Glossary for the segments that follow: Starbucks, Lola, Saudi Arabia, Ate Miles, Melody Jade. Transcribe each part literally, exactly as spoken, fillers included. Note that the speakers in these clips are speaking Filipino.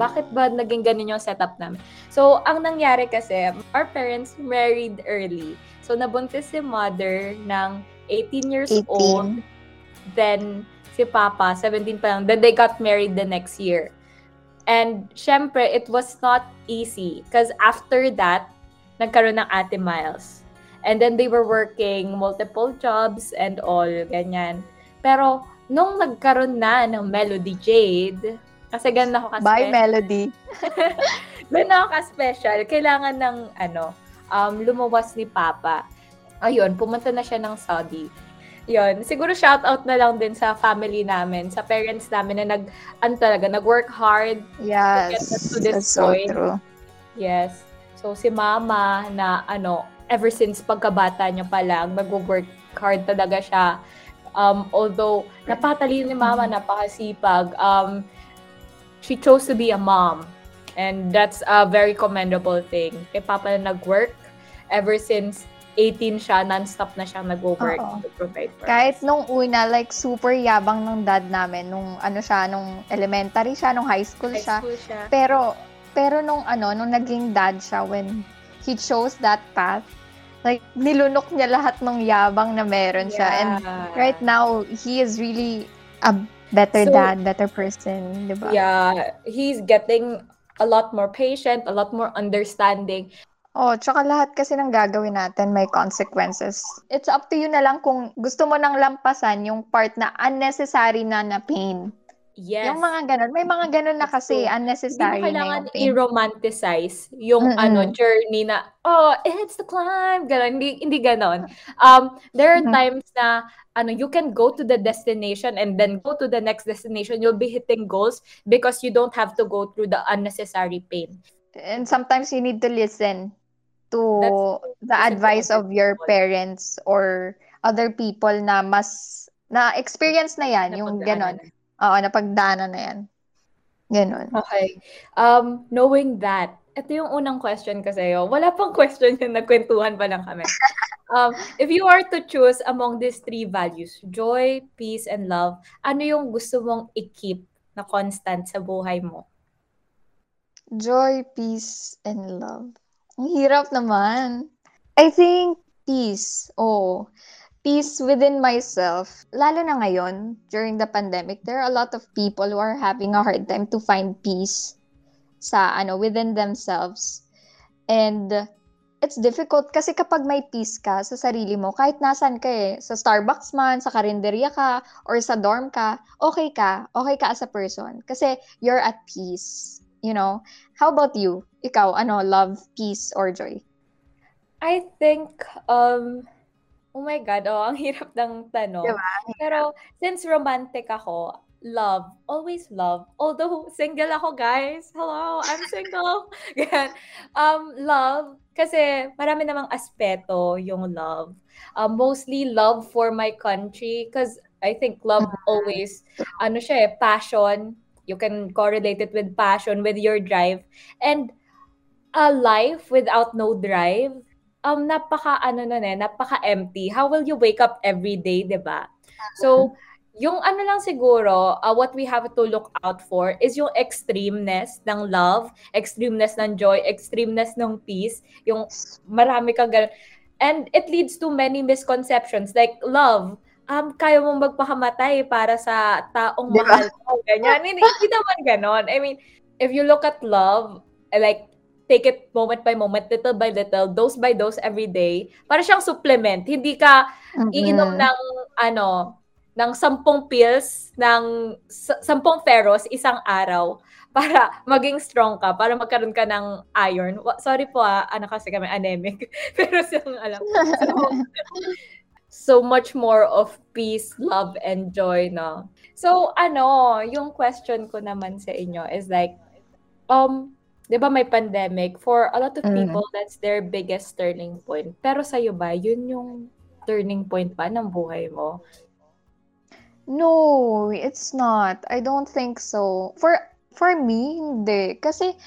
bakit ba naging ganun yung setup namin? So, ang nangyari kasi, our parents married early. So, nabuntis si mother ng eighteen years old. Then, si papa, seventeen pa lang. Then, they got married the next year. And, syempre, it was not easy. Because after that, nagkaroon ng Ate Miles. And then, they were working multiple jobs and all. Ganyan. Pero, nung nagkaroon na ng Melody Jade, kasi ganun ako ka-special. Bye, Melody. Ganun ako ka-special. Kailangan ng, ano, um, lumuwas ni Papa. Ayun, pumunta na siya ng Saudi. Yun, siguro shoutout na lang din sa family namin, sa parents namin na nag, ano talaga, nag-work hard. Yes, to get us to this that's point. So true. Yes. So, si Mama na, ano, ever since pagkabata niya pa lang, mag-work hard talaga siya. Um, although, napatalino ni Mama, napakasipag, um, she chose to be a mom. And that's a very commendable thing. Kay Papa na nag-work, ever since eighteen siya, non-stop na siya nag-work to provide for us. Kahit nung una, like, super yabang ng dad namin, nung ano siya, nung elementary siya, nung high school, high siya. school siya. Pero, pero nung ano, nung naging dad siya, when he chose that path, like, nilunok niya lahat ng yabang na meron siya. Yeah. And right now, he is really a better so, dad, better person, diba? Yeah. He's getting a lot more patient, a lot more understanding. Oh, tsaka lahat kasi ng gagawin natin may consequences. It's up to you na lang kung gusto mo nang lampasan yung part na unnecessary na na pain. Yes. Yung mga ganun. May mga ganun na kasi so, unnecessary na yung pain. Hindi mo kailangan i-romanticize yung mm-hmm. ano, journey na, oh, it's the climb. Ganun. Hindi, hindi ganun. Um, there are mm-hmm. times na ano, you can go to the destination and then go to the next destination. You'll be hitting goals because you don't have to go through the unnecessary pain. And sometimes you need to listen to That's, the advice of your parents or other people na mas na-experience na yan. Yung ganun. Oo, napagdaanan na yan. Ganun. Okay. Um, knowing that, ito yung unang question ko sa'yo. Wala pang question yung nagkwentuhan pa lang kami. Um, if you are to choose among these three values, joy, peace, and love, ano yung gusto mong i-keep na constant sa buhay mo? Joy, peace, and love. Ang hirap naman. I think peace. Oh. Peace within myself. Lalo na ngayon, during the pandemic, there are a lot of people who are having a hard time to find peace sa ano within themselves. And it's difficult kasi kapag may peace ka sa sarili mo, kahit nasan ka eh, sa Starbucks man, sa karinderya ka, or sa dorm ka, okay ka, okay ka as a person. Kasi you're at peace, you know? How about you? Ikaw, ano, love, peace, or joy? I think, um... oh my God, oh, ang hirap ng tanong. Diba? Pero since romantic ako, love, always love. Although single ako, guys. Hello, I'm single. um, love, kasi marami namang aspeto yung love. Um, mostly love for my country because I think love always, ano siya eh, passion. You can correlate it with passion, with your drive. And a life without no drive, um napaka ano na eh, napaka empty. How will you wake up every day, 'di ba? So, yung ano lang siguro, uh, what we have to look out for is yung extremeness ng love, extremeness ng joy, extremeness ng peace, yung marami kang ganun. And it leads to many misconceptions like love, um kaya mong magpakamatay para sa taong diba? Mahal mo. Ganyan. Hindi, hindi naman ganon. I mean, if you look at love, like take it moment by moment, little by little, dose by dose every day. Para siyang supplement. Hindi ka mm-hmm. iinom ng, ano, ng sampung pills, ng sampung ferros isang araw para maging strong ka, para magkaroon ka ng iron. Sorry po ah, ano kasi kami, anemic. Pero siyang alam. So, so much more of peace, love, and joy, no? So, ano, yung question ko naman sa inyo is like, um, diba may pandemic, for a lot of people, mm. that's their biggest turning point. Pero sa'yo ba, yun yung turning point ba ng buhay mo? No, it's not. I don't think so. For for me, hindi. Kasi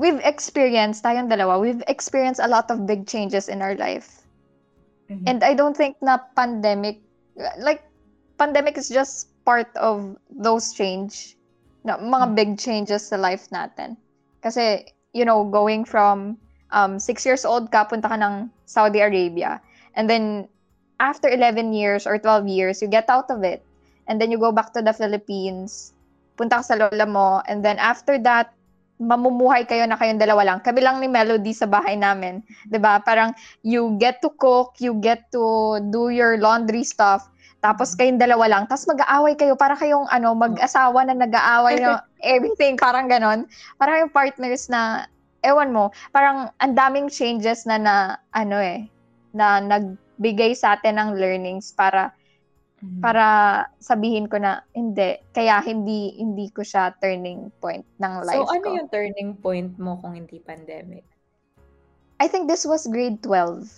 we've experienced, tayong dalawa, we've experienced a lot of big changes in our life. Mm-hmm. And I don't think na pandemic, like, pandemic is just part of those change. na mga big changes sa life natin. Kasi, you know, going from um, six years old ka, punta ka ng Saudi Arabia. And then, after eleven years or twelve years, you get out of it. And then you go back to the Philippines, punta ka sa lola mo. And then after that, mamumuhay kayo na kayong dalawa lang. Kami lang ni Melody sa bahay namin. Diba? Parang you get to cook, you get to do your laundry stuff. Tapos kayong dalawa lang. Tapos mag-aaway kayo. Para kayong ano, mag-asawa na nag-aaway na everything. Parang ganon. Parang yung partners na, ewan mo, parang ang daming changes na na, ano eh, na nagbigay sa atin ng learnings para, mm-hmm. para sabihin ko na, hindi. Kaya hindi, hindi ko siya turning point ng life ko. So ano ko. Yung turning point mo kung hindi pandemic? I think this was grade twelve.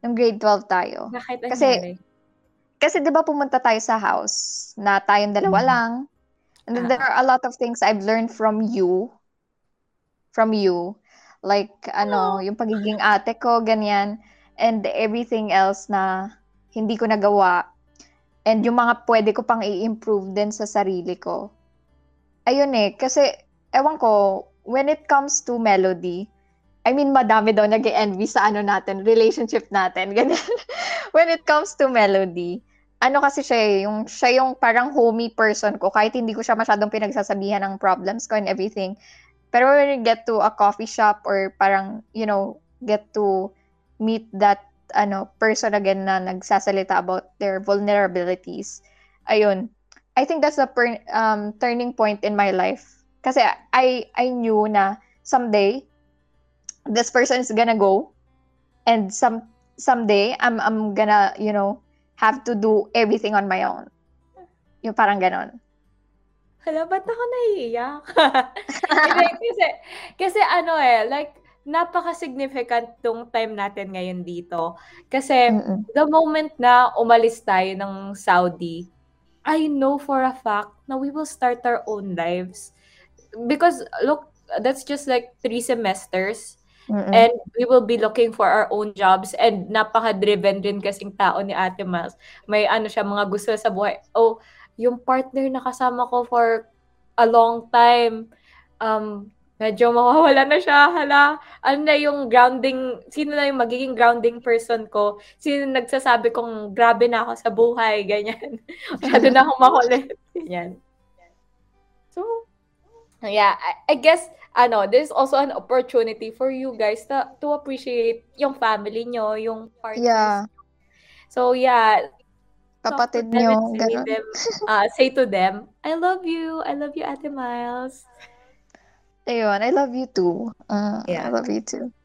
Nung grade twelve tayo. Nakita kasi, Kasi 'di ba pumunta tayo sa house na tayong dalawa lang. And then, there are a lot of things I've learned from you. From you. Like ano, yung pagiging ate ko, ganyan, and everything else na hindi ko nagawa. And yung mga pwede ko pang i-improve din sa sarili ko. Ayun eh, kasi ewan ko, when it comes to Melody, I mean, madami daw nag-envy sa ano natin, relationship natin, ganyan. When it comes to Melody, ano kasi siya yung siya yung parang homey person ko, kahit hindi ko siya masyadong pinagsasabihan ng problems ko and everything. Pero when you get to a coffee shop or parang, you know, get to meet that ano person again na nagsasalita about their vulnerabilities, ayun, I think that's the per, um, turning point in my life. Kasi I I knew na someday this person is gonna go, and some someday I'm I'm gonna, you know, have to do everything on my own. Yung parang ganon. Hala, ba't ako naiiyak? kasi, kasi ano eh, like, napaka-significant tong time natin ngayon dito. Kasi mm-mm. the moment na umalis tayo ng Saudi, I know for a fact na we will start our own lives. Because, look, that's just like three semesters. Mm-mm. And we will be looking for our own jobs, and napaka-driven rin kasing tao ni Ate Miles. May ano siya, mga gusto sa buhay. Oh, yung partner na kasama ko for a long time, um, medyo mawawala na siya, hala. Ano na yung grounding, sino na yung magiging grounding person ko? Sino nagsasabi kong grabe na ako sa buhay, ganyan. Masyado na akong makulit, ganyan. So, yeah, I, I guess, ano, there's also an opportunity for you guys to, to appreciate yung family nyo, yung partners. Yeah. So, yeah. Kapatid nyo, gano'n. Uh, say to them, I love you. I love you, Ate Miles. Ayun, I love you too. Uh, yeah. I love you too.